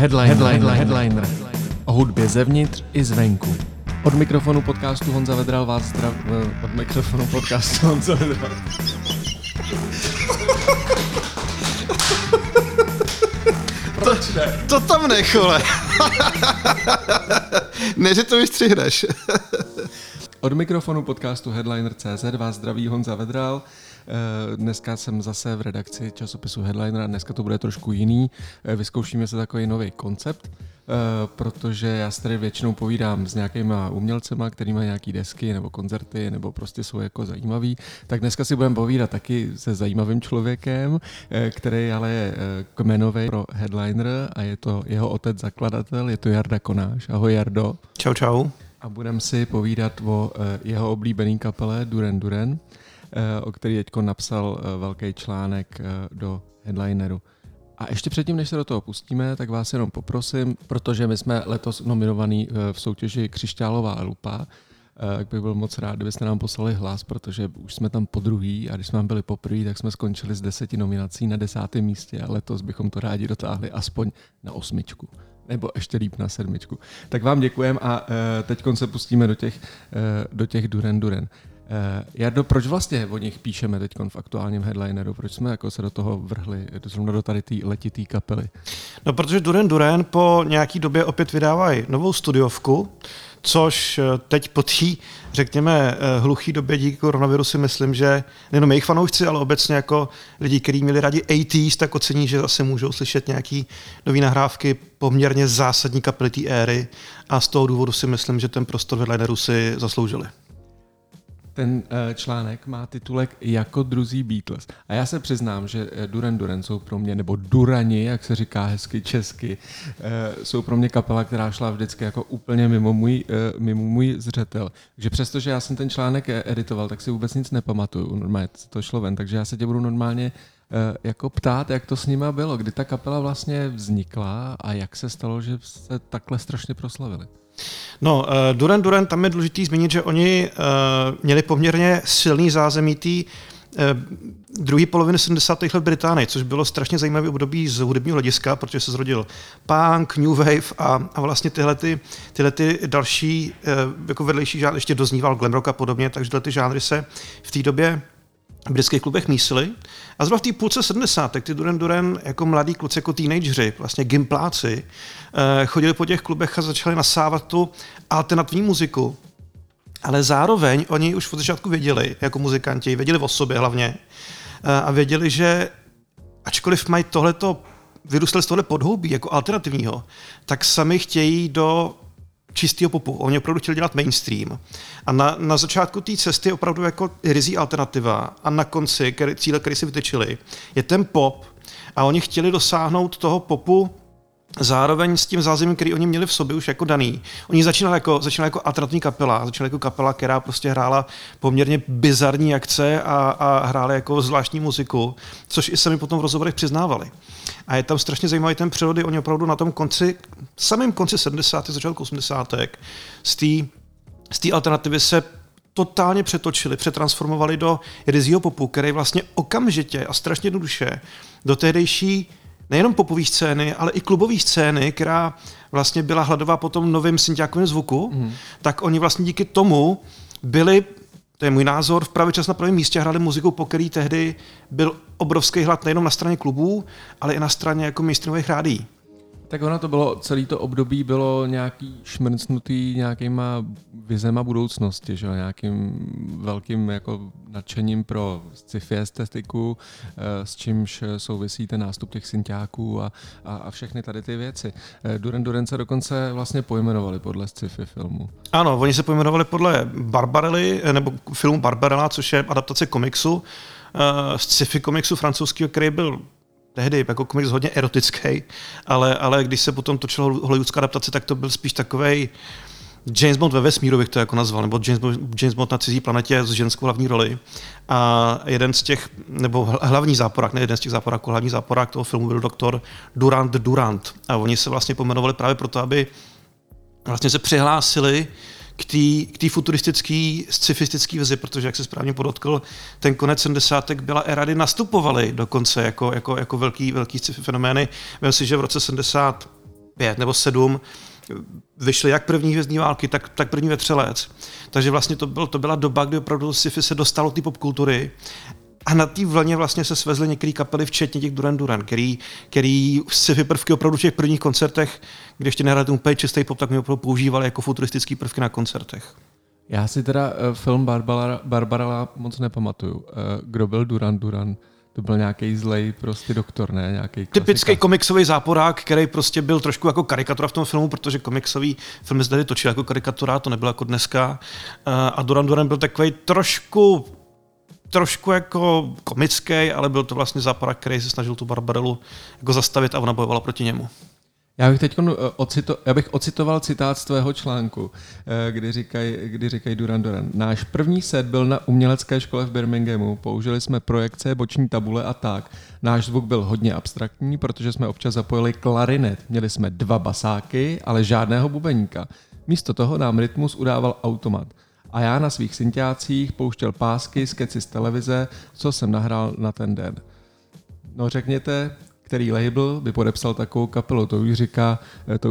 Headliner. O hudbě zevnitř i zvenku. Od mikrofonu podcastu Honza Vedral vás zdraví. To tam nech, ole. Ne, že to vystřihneš. Od mikrofonu podcastu Headliner.cz vás zdraví Honza Vedral. Dneska jsem zase v redakci časopisu Headliner a dneska to bude trošku jiný. Vyzkoušíme se takový nový koncept, protože já se tady většinou povídám s nějakýma umělcema, který mají nějaký desky nebo koncerty nebo prostě jsou jako zajímaví. Tak dneska si budeme povídat taky se zajímavým člověkem, který ale je kmenový pro Headliner a je to jeho otec zakladatel, je to Jarda Konáš. Ahoj Jardo. Čau, čau. A budeme si povídat o jeho oblíbený kapele Duran Duran, o který teďko napsal velký článek do Headlineru. A ještě předtím, než se do toho pustíme, tak vás jenom poprosím, protože my jsme letos nominovaní v soutěži Křišťálová lupa, tak bych byl moc rád, kdybyste nám poslali hlas, protože už jsme tam podruhý a když jsme tam byli poprvé, tak jsme skončili s 10 nominací na 10. místě a letos bychom to rádi dotáhli aspoň na 8. nebo ještě líp na 7. Tak vám děkujem a teď se pustíme do těch Duran Duran. Jardo, proč vlastně o nich píšeme teď v aktuálním Headlineru? Proč jsme jako se do toho vrhli, zrovna do tady té letité kapely? No, protože Duran Duran po nějaký době opět vydávají novou studiovku, což teď po té, řekněme, hluchý době díky koronaviru si myslím, že nejenom jejich fanoušci, ale obecně jako lidi, kteří měli rádi 80s, tak ocení, že zase můžou slyšet nějaký nový nahrávky poměrně zásadní kapely té éry a z toho důvodu si myslím, že ten prostor Headlineru si zasloužili. Ten článek má titulek Jako druzí Beatles. A já se přiznám, že Duran Duran jsou pro mě, nebo Durani, jak se říká hezky česky, jsou pro mě kapela, která šla vždycky jako úplně mimo můj zřetel. Takže přestože já jsem ten článek editoval, tak si vůbec nic nepamatuju. Normálně to šlo ven, takže já se tě budu normálně jako ptát, jak to s nima bylo, kdy ta kapela vlastně vznikla a jak se stalo, že se takhle strašně proslavili. No, Duran Duran, tam je důležitý zmínit, že oni měli poměrně silný zázemí té druhé poloviny 70. let Británii, což bylo strašně zajímavé období z hudebního hlediska, protože se zrodil punk, new wave a vlastně tyhle ty další jako vedlejší žánry, ještě dozníval glam rock a podobně, takže tyhle ty žánry se v té době v britských klubech mísily. A zrovna v té půlce 70. ty Duran Duran jako mladí kluci, jako teenageři, vlastně gimpláci, chodili po těch klubech a začali nasávat tu alternativní muziku. Ale zároveň oni už od začátku věděli, jako muzikanti, věděli o sobě hlavně a věděli, že ačkoliv mají tohleto, vyrůstali z tohle podhoubí jako alternativního, tak sami chtějí do čistýho popu. Oni opravdu chtěli dělat mainstream. A na začátku té cesty je opravdu jako rizí alternativa a na konci cíle, který si vytyčili, je ten pop a oni chtěli dosáhnout toho popu zároveň s tím zázemím, který oni měli v sobě už jako daný. Oni začínali jako alternativní kapela. Začínali jako kapela, která prostě hrála poměrně bizarní akce a hrála jako zvláštní muziku, což i sami potom v rozhovorech přiznávali. A je tam strašně zajímavý ten přerod, oni opravdu na tom samém konci 70. začátku 80. z té alternativy se totálně přetransformovali do rizího popu, který vlastně okamžitě a strašně jednoduše do tehdejší nejenom popové scény, ale i klubové scény, která vlastně byla hladová po tom novém synťákovém zvuku, tak oni vlastně díky tomu byli, to je můj názor, v pravý čas na pravém místě hráli muziku, po který tehdy byl obrovský hlad nejenom na straně klubů, ale i na straně jako mainstreamových rádií. Tak ono to bylo, celý to období bylo nějaký šmrcnutý nějakýma vizema budoucnosti, že? Nějakým velkým jako nadšením pro sci-fi estetiku, s čímž souvisí ten nástup těch synťáků a všechny tady ty věci. Duran Duran se dokonce vlastně pojmenovali podle sci-fi filmu. Ano, oni se pojmenovali podle Barbarelly, nebo filmu Barbarella, což je adaptace komiksu, sci-fi komiksu francouzského, který byl tehdy jako komiks hodně erotický, ale když se potom točila hollywoodská adaptace, tak to byl spíš takovej James Bond ve vesmíru, bych to jako nazval, nebo James Bond na cizí planetě s ženskou hlavní roli. A jeden z těch, nebo hlavní záporák, ne jeden z těch záporáků, hlavní záporák toho filmu byl doktor Duran. A oni se vlastně pomenovali právě proto, aby vlastně se přihlásili k té futuristické, scifistické vizi, protože, jak se správně podotkl, ten konec 70. byla era, kdy nastupovaly dokonce jako velký sci-fi fenomény. Vem si, že v roce 70 5 nebo 7, vyšly jak první hvězdní války, tak první Vetřelec. Takže vlastně to byla doba, kdy opravdu sci-fi se dostalo té popkultury. A na té vlně vlastně se svezly některé kapely, včetně těch Duran Duran, který sci-fi prvky opravdu v těch prvních koncertech, kde ještě nehráli ten úplně čistý pop, tak mě opravdu používali jako futuristický prvky na koncertech. Já si teda film Barbarella moc nepamatuju. Kdo byl Duran Duran? To byl nějaký zlej prostě doktor, ne? Nějaký typický klasika. Komiksový záporák, který prostě byl trošku jako karikatura v tom filmu, protože komiksový film se tady točil jako karikatura, to nebylo jako dneska. A Duran Duran byl takový trošku jako komický, ale byl to vlastně záporák, který se snažil tu Barbarellu jako zastavit a ona bojovala proti němu. Já bych teď ocitoval citát z tvého článku, kdy říkají Duran Duran. Náš první set byl na umělecké škole v Birminghamu, použili jsme projekce, boční tabule a tak. Náš zvuk byl hodně abstraktní, protože jsme občas zapojili klarinet. Měli jsme 2 basáky, ale žádného bubeníka. Místo toho nám rytmus udával automat. A já na svých syntiácích pouštěl pásky, skeci z televize, co jsem nahrál na ten den. No řekněte, který label by podepsal takovou kapelu, to už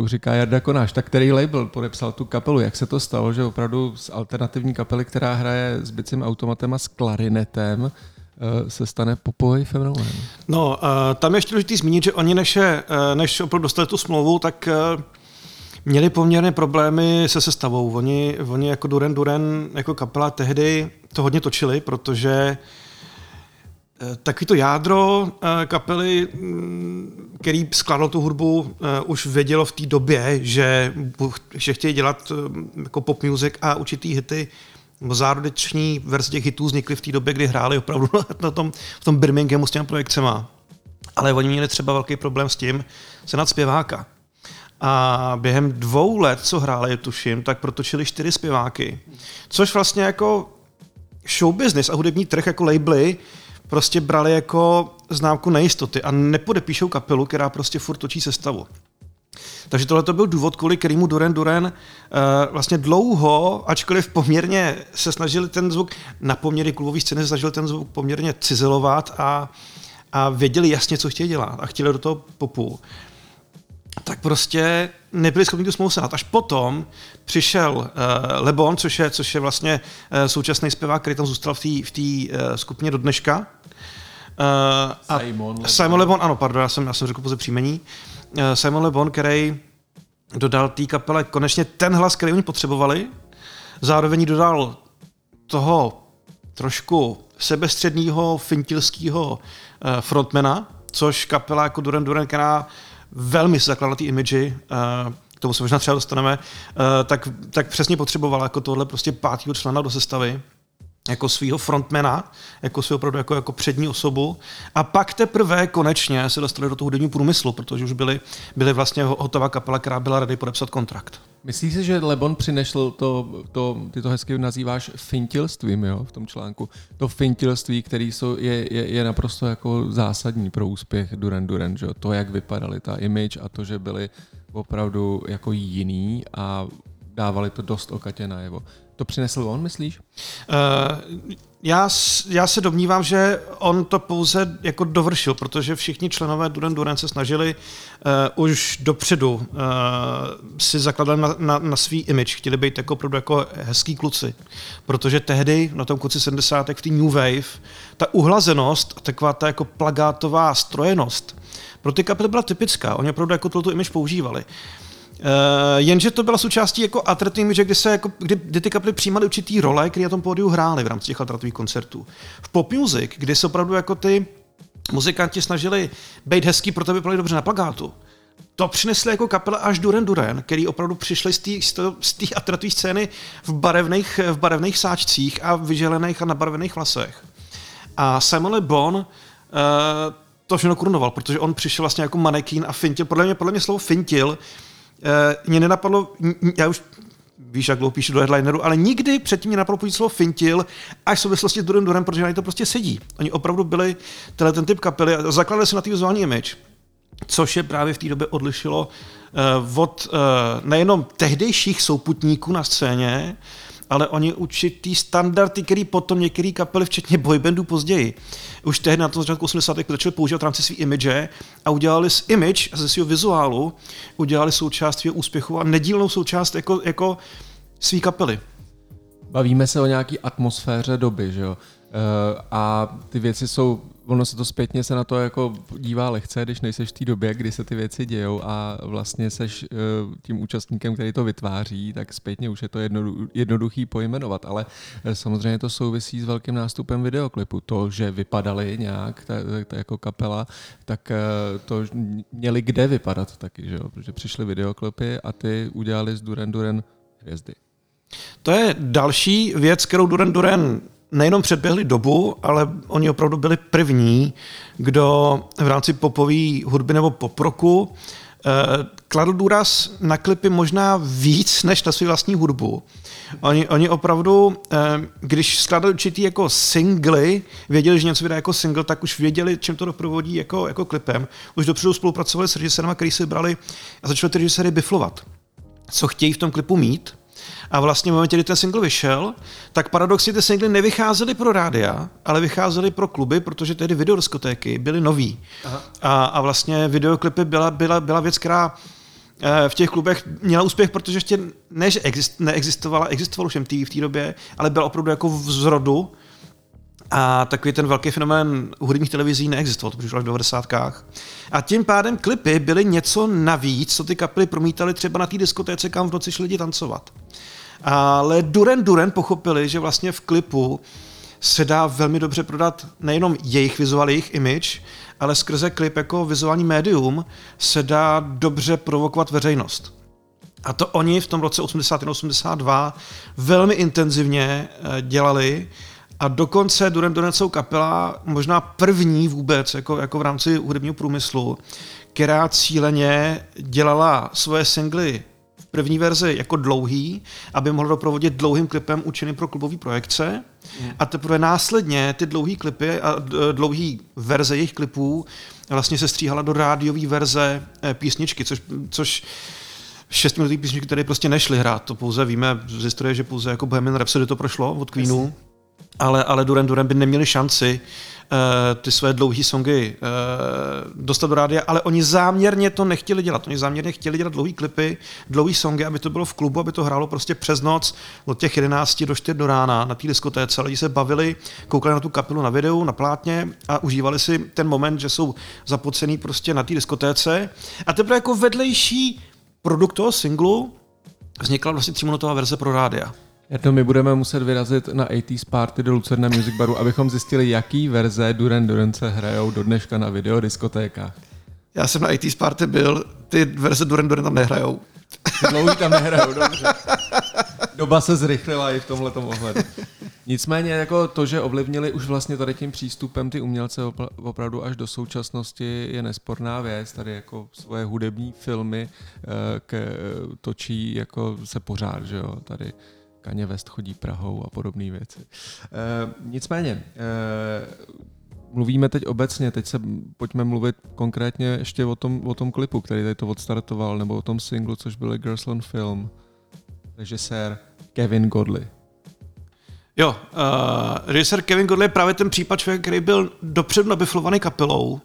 říká Jarda Konáš, tak který label podepsal tu kapelu, jak se to stalo, že opravdu z alternativní kapely, která hraje s bicím automatem a s klarinetem, se stane popový fenomen? No, tam je ještě důležitý zmínit, že oni než opravdu dostali tu smlouvu, tak měli poměrně problémy se sestavou. Oni jako Duran Duran, jako kapela tehdy to hodně točili, protože takový to jádro kapely, který skládal tu hudbu, už vědělo v té době, že chtějí dělat jako pop music a určitý hity, nebo zárodeční verze těch hitů vznikly v té době, kdy hráli opravdu v tom Birminghamu s těmi projekcema. Ale oni měli třeba velký problém s tím sehnat zpěváka. A během 2 let, co hráli, tuším, tak protočili 4 zpěváky. Což vlastně jako show business a hudební trh jako labely prostě brali jako známku nejistoty a nepodepíšou kapelu, která prostě furt točí sestavu. Takže tohle to byl důvod, kvůli kterému Duran Duran vlastně dlouho, ačkoliv poměrně se snažili ten zvuk, na poměry klubové scény se snažili ten zvuk poměrně cizelovat a věděli jasně, co chtějí dělat a chtěli do toho popu. Tak prostě nebyli schopni tu smlouvu sehnat. Až potom přišel Le Bon, což je vlastně současný zpěvák, který tam zůstal v té skupině do dneška. Simon Le Bon, ano, pardon, já jsem řekl pouze příjmení. Simon Le Bon, který dodal té kapele konečně ten hlas, který oni potřebovali. Zároveň dodal toho trošku sebestředního fintilského frontmana, což kapela jako Duran Duran, která velmi se zakládala ty imidži, k tomu se možná třeba dostaneme, tak přesně potřebovala jako tohle prostě 5. člena do sestavy, jako svýho frontmana, jako svýho opravdu jako přední osobu. A pak teprve konečně se dostali do toho hudebního průmyslu, protože už byly vlastně hotová kapela, která byla ready podepsat kontrakt. Myslíš si, že Le Bon přinesl to, ty to hezky nazýváš fintilstvím, jo, v tom článku. To fintilství, který je naprosto jako zásadní pro úspěch Duran Duran, že jo? To, jak vypadaly ta image a to, že byli opravdu jako jiný a dávali to dost okatě najevo. To přinesl on, myslíš? Já se domnívám, že on to pouze jako dovršil, protože všichni členové Duran Duran se snažili už dopředu si zakladali na svý image. Chtěli být jako opravdu jako hezký kluci, protože tehdy na tom konci 70. v té New Wave ta uhlazenost, taková ta jako plagátová strojenost pro ty kapely byla typická. Oni opravdu jako tuto image používali. Jenže to byla součástí jako alternativní, že kdy ty kapely přijímaly určitý role, které na tom pódiu hrály v rámci těch alternativních koncertů. V pop music, kdy se opravdu jako ty muzikanti snažili být hezký, proto by byli dobře na plakátu. To přinesly jako kapela až Duran Duran, který opravdu přišli z té alternativní scény v barevných sáčcích a vyželených a nabarvených vlasech. A Simon Le Bon to všechno korunoval, protože on přišel vlastně jako manekín a fintil. Podle mě slovo fintil mě nenapadlo, já už víš, jak dlouho píšu do Headlineru, ale nikdy předtím mě napadlo použít slovo fintil až v souvislosti s Duran Duran, protože na to prostě sedí. Oni opravdu byli tenhle ten typ kapely a zakládali se na tý vizuální image, což je právě v té době odlišilo od nejenom tehdejších souputníků na scéně, ale oni určitý standardy, který potom některé kapely, včetně boybandů později, už tehdy na tom začátku 80. začali používat v rámci svý image a udělali z image, ze svého vizuálu, udělali součást svého úspěchu a nedílnou součást jako svý kapely. Bavíme se o nějaký atmosféře doby, že jo? A ty věci jsou, ono se to zpětně se na to jako dívá lehce, když nejseš v té době, kdy se ty věci dějou a vlastně seš tím účastníkem, který to vytváří, tak zpětně už je to jednoduchý pojmenovat, ale samozřejmě to souvisí s velkým nástupem videoklipu. To, že vypadali nějak jako kapela, tak to měli kde vypadat taky, že jo? Protože přišly videoklipy a ty udělali z Duran Duran hvězdy. To je další věc, kterou Duran Duran nejenom předběhli dobu, ale oni opravdu byli první, kdo v rámci popové hudby nebo poproku kladl důraz na klipy možná víc než na svou vlastní hudbu. Oni opravdu, když skládali určitý jako singly, věděli, že něco vydá jako single, tak už věděli, čím to doprovodí jako klipem. Už dopředu spolupracovali s režisérama, který si vybrali a začali ty režiséry biflovat, co chtějí v tom klipu mít. A vlastně v momentě, kdy ten single vyšel, tak paradoxně ty singly nevycházely pro rádia, ale vycházely pro kluby, protože tehdy videodiskotéky byly nový. A vlastně videoklipy byla věc, která v těch klubech měla úspěch, protože ještě neexistovalo už MTV v té době, ale byla opravdu jako v zrodu. A takový ten velký fenomén hudebních televizí neexistoval, to přišlo až v 90. A tím pádem klipy byly něco navíc, co ty kapely promítaly třeba na té diskotéce, kam v noci šli lidi tancovat. Ale Duran Duran pochopili, že vlastně v klipu se dá velmi dobře prodat nejenom jejich vizuál, jejich image, ale skrze klip jako vizuální médium se dá dobře provokovat veřejnost. A to oni v tom roce 81-82 velmi intenzivně dělali. A dokonce Duran Duran jsou kapela možná první vůbec, jako v rámci hudebního průmyslu, která cíleně dělala svoje singly v první verzi jako dlouhý, aby mohla doprovodit dlouhým klipem určeným pro klubové projekce. A teprve následně ty dlouhý klipy a dlouhý verze jejich klipů vlastně se stříhala do rádiové verze písničky, což 6-minutové písničky tady prostě nešly hrát. To pouze víme z historie, že pouze jako Bohemian Rhapsody to prošlo od Queenu. Ale Duran Duran by neměli šanci ty své dlouhé songy dostat do rádia, ale oni záměrně to nechtěli dělat. Oni záměrně chtěli dělat dlouhé klipy, dlouhé songy, aby to bylo v klubu, aby to hrálo prostě přes noc od těch 11 do 4 do rána na té diskotéce. Lidi se bavili, koukali na tu kapelu na videu, na plátně a užívali si ten moment, že jsou zapocený prostě na té diskotéce. A teprve jako vedlejší produkt toho singlu vznikla vlastně 3-minutová verze pro rádia. Jedno, my budeme muset vyrazit na IT Party do Lucerna Music Baru, abychom zjistili, jaký verze Duran Duran se hrajou do dneška na videodiskotékách. Já jsem na IT Party byl, ty verze Duran Duran tam nehrajou. Dlouhý tam nehrajou, dobře. Doba se zrychlila i v tomhletom ohledu. Nicméně jako to, že ovlivnili už vlastně tady tím přístupem ty umělce opravdu až do současnosti, je nesporná věc. Tady jako svoje hudební filmy točí jako se pořád, že jo, tady Kanye West chodí Prahou a podobné věci. Nicméně, mluvíme teď obecně, teď se pojďme mluvit konkrétně ještě o tom klipu, který tady to odstartoval, nebo o tom singlu, což byl Girl on Film, režisér Kevin Godley. Jo, režisér Kevin Godley je právě ten případ člověk, který byl dopředu nabiflovaný kapelou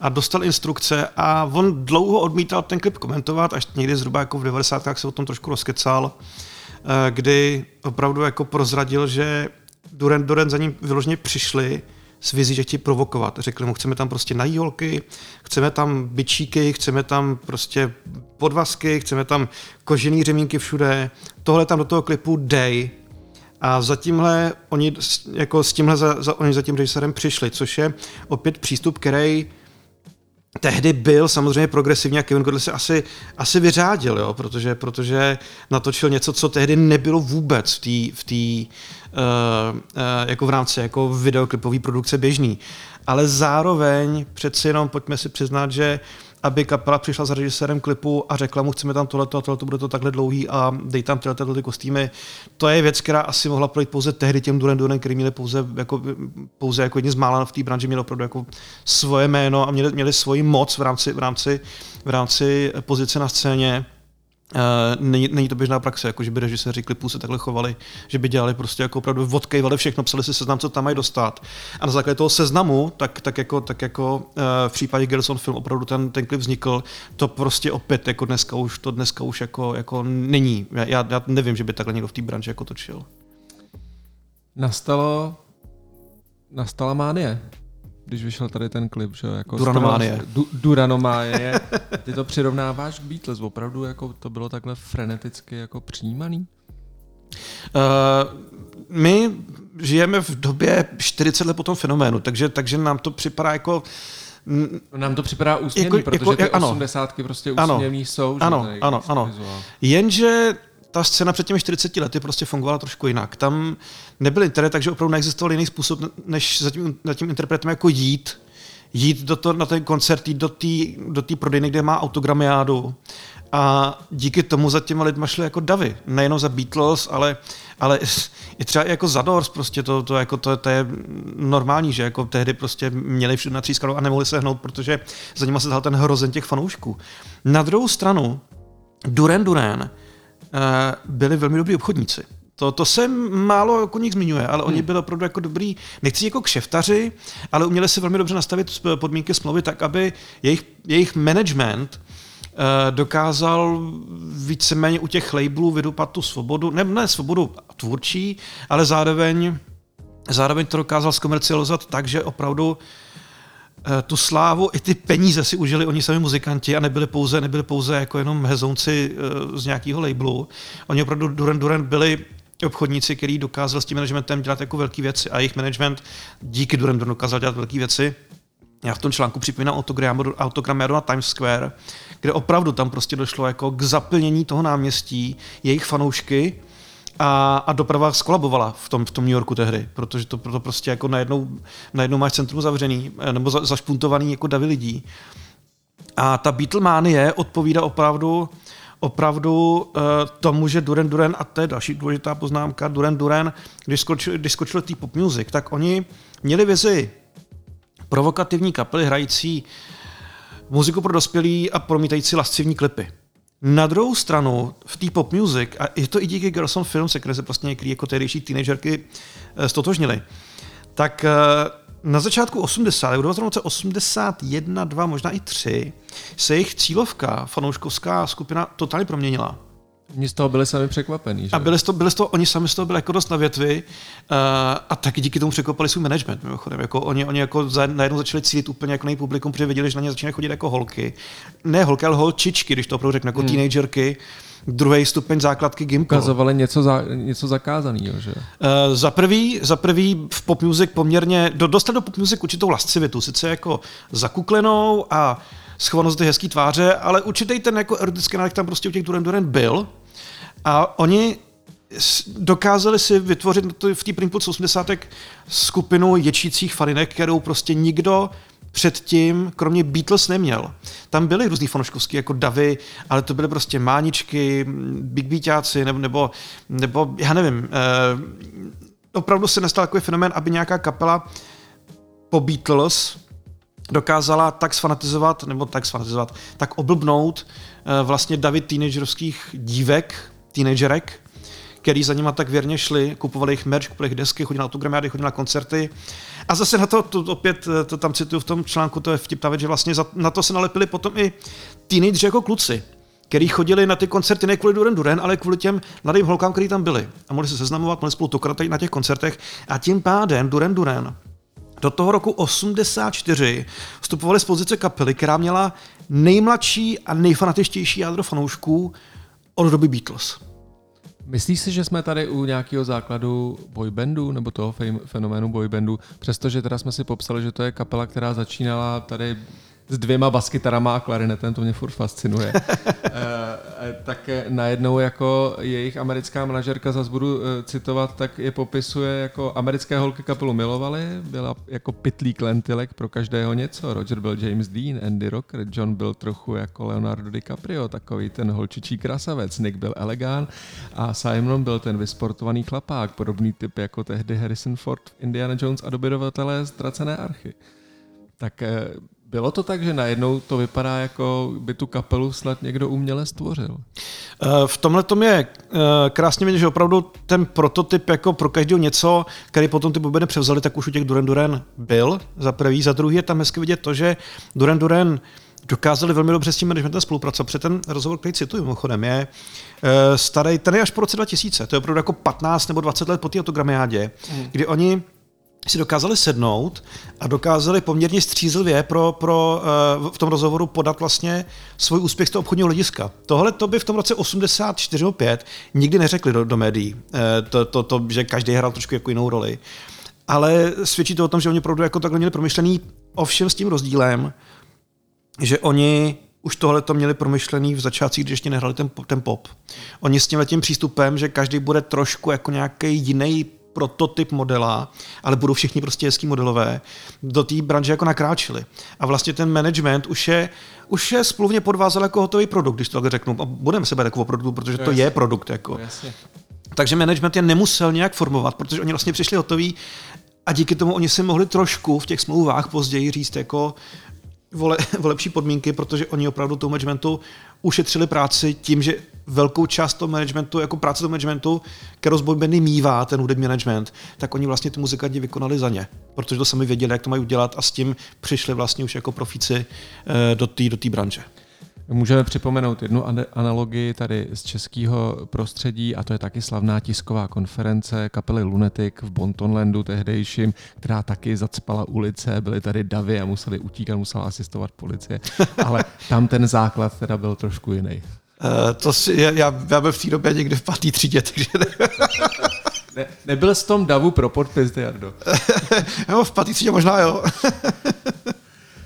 a dostal instrukce a on dlouho odmítal ten klip komentovat, až někdy zhruba jako v 90. se o tom trošku rozkecal, kdy opravdu jako prozradil, že Duran Duran za ním vyloženě přišli s vizí, že chtějí provokovat. Řekli mu, chceme tam prostě nají holky, chceme tam bičíky, chceme tam prostě podvazky, chceme tam kožený řemínky všude. Tohle tam do toho klipu dej. A zatímhle oni jako s tímhle oni za tím režisérem přišli, což je opět přístup, který tehdy byl samozřejmě progresivní a Kevin Godley se asi vyřádil, jo? Protože natočil něco, co tehdy nebylo vůbec jako v rámci jako videoklipové produkce běžný. Ale zároveň přeci jenom pojďme si přiznat, že aby kapela přišla s režisérem klipu a řekla mu, chceme tam tohleto a tohleto, bude to takhle dlouhý a dej tam tyhle ty kostýmy, to je věc, která asi mohla projít pouze tehdy těm Duran Duran, který měli pouze jako jedni z mála v té branži, měli opravdu jako svoje jméno a měli svoji moc v rámci pozice na scéně. Není to běžná praxe, jako že by režiséři klipů se takhle chovali, že by dělali prostě jako opravdu odkejvali všechno, psali si seznam, co tam mají dostat. A na základě toho seznamu, tak jako v případě Girl on Film opravdu ten klip vznikl, to prostě opět jako dneska už jako není. Já nevím, že by takhle někdo v té branži jako točil. Nastala mánie, když vyšel tady ten klip, že jako Duranomanie. Duranomanie. Ty to přirovnáváš k Beatles, opravdu jako to bylo takhle freneticky jako přijímaný? My žijeme v době 40 let po tom fenoménu, takže nám to připadá jako... Nám to připadá úsměvný, protože ty osmdesátky prostě úsměvný jsou. Ano. Jenže... ta scéna před těmi 40 lety prostě fungovala trošku jinak. Tam nebyl internet, takže opravdu neexistoval jiný způsob, než za tím interpretem jako jít na ten koncert, jít do té prodejny, kde má autogramiádu. A díky tomu za těma lidma šly jako davy. Nejenom za Beatles, ale i třeba jako za Doors. Prostě to je normální, že jako tehdy prostě měli všude natřískanou a nemohli se hnout, protože za nima se dal ten hrozen těch fanoušků. Na druhou stranu Duran Duran byli velmi dobrý obchodníci. To se málo jako nich zmiňuje, ale oni byli opravdu jako dobrý, nechci jako kšeftaři, ale uměli si velmi dobře nastavit podmínky smlouvy tak, aby jejich management dokázal víceméně u těch labelů vydupat tu svobodu, ne svobodu tvůrčí, ale zároveň to dokázal zkomercializovat tak, že opravdu tu slávu i ty peníze si užili oni sami muzikanti a nebyli pouze jako jenom hezounci z nějakého labelu. Oni opravdu Duran Duran byli obchodníci, kteří dokázali s tím managementem dělat jako velké věci a jejich management díky Duran Duranu dokázal dělat velké věci. Já v tom článku připomínám autogramiádu na Times Square, kde opravdu tam prostě došlo jako k zaplnění toho náměstí, jejich fanoušky a doprava skolabovala v tom New Yorku tehdy, protože to prostě jako najednou máš centrum zavřený nebo zašpuntovaný jako davy lidí. A ta Beatlemanie odpovídá opravdu tomu, že Duran Duran, a to je další důležitá poznámka, Duran Duran, když skočil tý pop music, tak oni měli vizi provokativní kapely hrající muziku pro dospělí a promítající lascivní klipy. Na druhou stranu v té pop music, a je to i díky Girls on Film, se které se prostě některé jako tehdejší teenagerky stotožnily, tak na začátku 80, v roce 81, 2, možná i 3, se jejich cílovka, fanouškovská skupina totálně proměnila. Oni z toho byli sami překvapený. Že? A byli z toho, oni sami z toho byli jako dost na větvi a taky díky tomu překvapili svůj management. Mimochodem. Jako oni jako najednou začali cílit úplně jako nej publikum, protože věděli, že na ně začínají chodit jako holky. Ne holky, ale holčičky, když to opravdu řeknu, jako teenagerky. Druhý stupeň základky Gimple. Ukazovali něco zakázaného, že? Za prvý v pop music poměrně, dostat do pop music určitou lascivitu, sice jako zakuklenou a schovanou za ty hezký tváře, ale určitý ten jako erotický nádech tam prostě u těch Duran Duran byl a oni dokázali si vytvořit v té Primpulce 80. skupinu ječících faninek, kterou prostě nikdo předtím, kromě Beatles, neměl. Tam byly různý fanouškovský jako davy, ale to byly prostě máničky, big beatáci, nebo já nevím, opravdu se nastal takový fenomén, aby nějaká kapela po Beatles dokázala tak oblbnout vlastně davy teenagerovských dívek, teenagerek, který za nima tak věrně šli, kupovali jich merch, kupovali jich desky, chodili na autogramiády, chodili na koncerty. A zase na to opět, to tam cituju v tom článku, to je vtipná, že vlastně na to se nalepili potom i teenageři jako kluci, který chodili na ty koncerty ne kvůli Duran Duran, ale kvůli těm mladým holkám, který tam byli. A mohli se seznamovat, mohli spolu tokratat na těch koncertech a tím pádem Duran Duran do toho roku 84 vstupovali z pozice kapely, která měla nejmladší a nejfanatičtější jádro fanoušků od doby Beatles. Myslíš si, že jsme tady u nějakého základu boybandu, nebo toho fenoménu boybandu, přestože teda jsme si popsali, že to je kapela, která začínala tady s 2 baskytarama a klarinetem, to mě furt fascinuje. Tak najednou jako jejich americká manažerka, zase budu citovat, tak je popisuje jako americké holky kapelu milovaly, byla jako pytlík lentilek, pro každého něco. Roger byl James Dean, Andy Rocker, John byl trochu jako Leonardo DiCaprio, takový ten holčičí krasavec, Nick byl elegán a Simon byl ten vysportovaný chlapák, podobný typ jako tehdy Harrison Ford, Indiana Jones a dobyvatelé ztracené archy. Tak bylo to tak, že najednou to vypadá, jako by tu kapelu snad někdo uměle stvořil? V tomhle tom je krásně vidět, že opravdu ten prototyp jako pro každého něco, který potom ty bubeny převzali, tak už u těch Duran Duran byl za prvý, za druhý je tam hezky vidět to, že Duran Duran dokázali velmi dobře s tím managementem spolupracovat. Protože ten rozhovor, který cituji mimochodem, je starý, ten je až po roce 2000, to je opravdu jako 15 nebo 20 let po té autogramiádě, kdy oni si dokázali sednout a dokázali poměrně střízlivě v tom rozhovoru podat vlastně svůj úspěch z toho obchodního hlediska. Tohle to by v tom roce 84-85 nikdy neřekli do médií, že každý hrál trošku jako jinou roli. Ale svědčí to o tom, že oni opravdu jako takhle měli promyšlený, ovšem s tím rozdílem, že oni už tohle to měli promyšlený v začátcích, když ještě nehrali ten pop. Oni s tímhletím přístupem, že každý bude trošku jako nějaký jiný prototyp modela, ale budou všichni prostě hezký modelové, do té branže jako nakráčili. A vlastně ten management už je smluvně podvázal jako hotový produkt, když to tak řeknu. A budeme se bavit jako o produktu, protože to je produkt. Jako. Takže management je nemusel nějak formovat, protože oni vlastně přišli hotoví a díky tomu oni si mohli trošku v těch smlouvách později říct jako o lepší podmínky, protože oni opravdu tomu managementu ušetřili práci tím, že velkou část toho managementu, jako práce toho managementu, kterou zbojbený mívá ten hudební management, tak oni vlastně ty muzikanti vykonali za ně, protože to sami věděli, jak to mají udělat a s tím přišli vlastně už jako profíci do té branže. Můžeme připomenout jednu analogii tady z českého prostředí a to je taky slavná tisková konference kapely Lunatic v Bontonlandu tehdejším, která taky zacpala ulice, byly tady davy a museli utíkat, musela asistovat policie, ale tam ten základ teda byl trošku jiný. Já byl v té době někde v 5. třídě, takže... Ne, nebyl jsi v tom davu pro podpis, Jardo? No, v 5. třídě možná jo.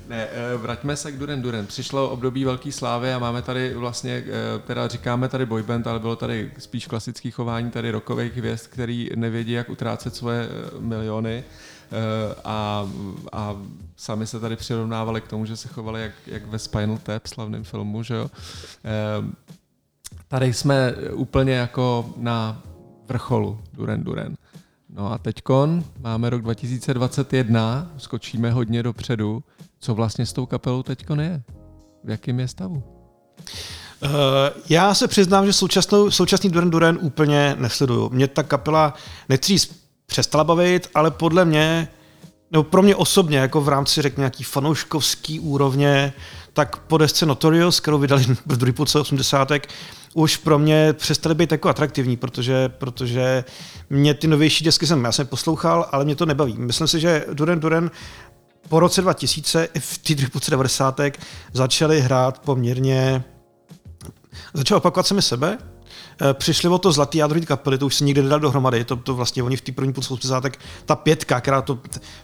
Ne, vraťme se k Duran Duran. Přišlo období velké slávy a máme tady vlastně, teda říkáme tady boyband, ale bylo tady spíš klasické chování tady rockových hvězd, který nevědí, jak utrácet svoje miliony a sami se tady přirovnávali k tomu, že se chovali jak ve Spinal Tap, slavném filmu, že jo. Tady jsme úplně jako na vrcholu Duran Duran. No a teďkon máme rok 2021, skočíme hodně dopředu. Co vlastně s tou kapelou teďkon je? V jakém je stavu? Já se přiznám, že současný Duran Duran úplně nesleduju. Mě ta kapela, nechci přestala bavit, ale podle mě, nebo pro mě osobně, jako v rámci, řekněme, nějaký fanouškovský úrovně, tak po desce Notorious, kterou vydali v druhé půlce 80. už pro mě přestaly být jako atraktivní, protože mě ty novější desky já jsem poslouchal, ale mě to nebaví. Myslím si, že Duran Duran po roce 2000 i v té druhé půlce 90. začali hrát poměrně... Začali opakovat sami sebe, přišli o to zlatý jádro kapely, to už se nikdy nedal dohromady, to vlastně oni v té první půlce 80. ta pětka, která to...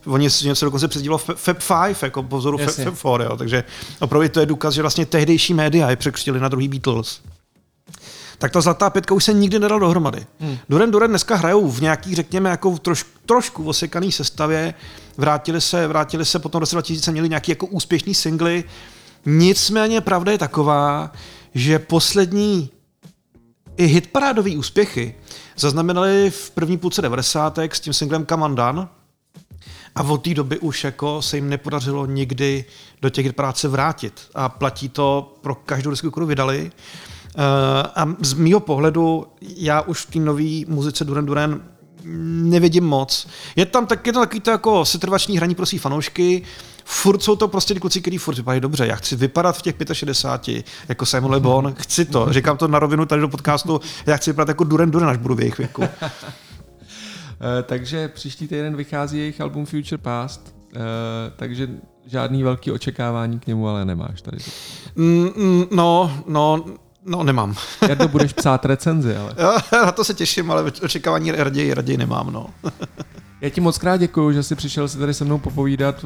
Oni se dokonce přezdívalo Fab Five, jako po vzoru Fab Four, jo, takže opravdu to je důkaz, že vlastně tehdejší média je překřtili na druhý Beatles. Tak ta zlatá pětka už se nikdy nedala dohromady. Duran Duran dneska hrajou v nějaký, řekněme, jako trošku osekaný sestavě, vrátili se potom do 2000, měli nějaký jako úspěšný singly, nicméně pravda je taková, že poslední i hitparádový úspěchy zaznamenali v první půlce 90. s tím singlem Come Undone a od té doby už jako se jim nepodařilo nikdy do těch hitparád se vrátit a platí to pro každou desku, kterou vydali. A z mýho pohledu já už v té nový muzice Duran Duran nevidím moc. Je tam takový to jako setrvační hraní pro svý fanoušky, furt jsou to prostě ty kluci, který furt vypadají dobře. Já chci vypadat v těch 65 jako Simon Le Bon, chci to, říkám to na rovinu tady do podcastu, já chci vypadat jako Duran Duran, až budu v jejich věku. Takže příští týden vychází jejich album Future Past, takže žádný velký očekávání k němu ale nemáš tady. No, nemám. Jardo, budeš psát recenzi, ale... Jo, na to se těším, ale očekávání raději nemám, no. Já ti moc krát děkuju, že jsi přišel se tady se mnou popovídat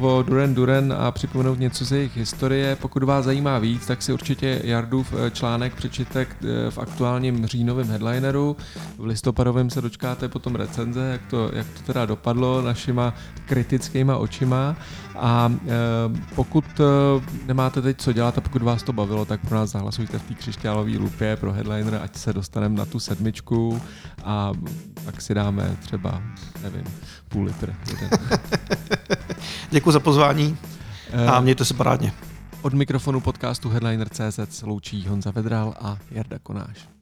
o Duran Duran a připomenout něco z jejich historie. Pokud vás zajímá víc, tak si určitě Jardův článek přečtěte v aktuálním říjnovém Headlineru. V listopadovém se dočkáte potom recenze, jak to teda dopadlo našima kritickýma očima. A pokud nemáte teď co dělat a pokud vás to bavilo, tak pro nás zahlasujte v té křišťálové lupě pro Headliner, ať se dostaneme na tu 7 a tak si dáme třeba, nevím, 0,5 litru. Děkuji za pozvání a mějte se parádně. Od mikrofonu podcastu Headliner.cz loučí Honza Vedral a Jarda Konáš.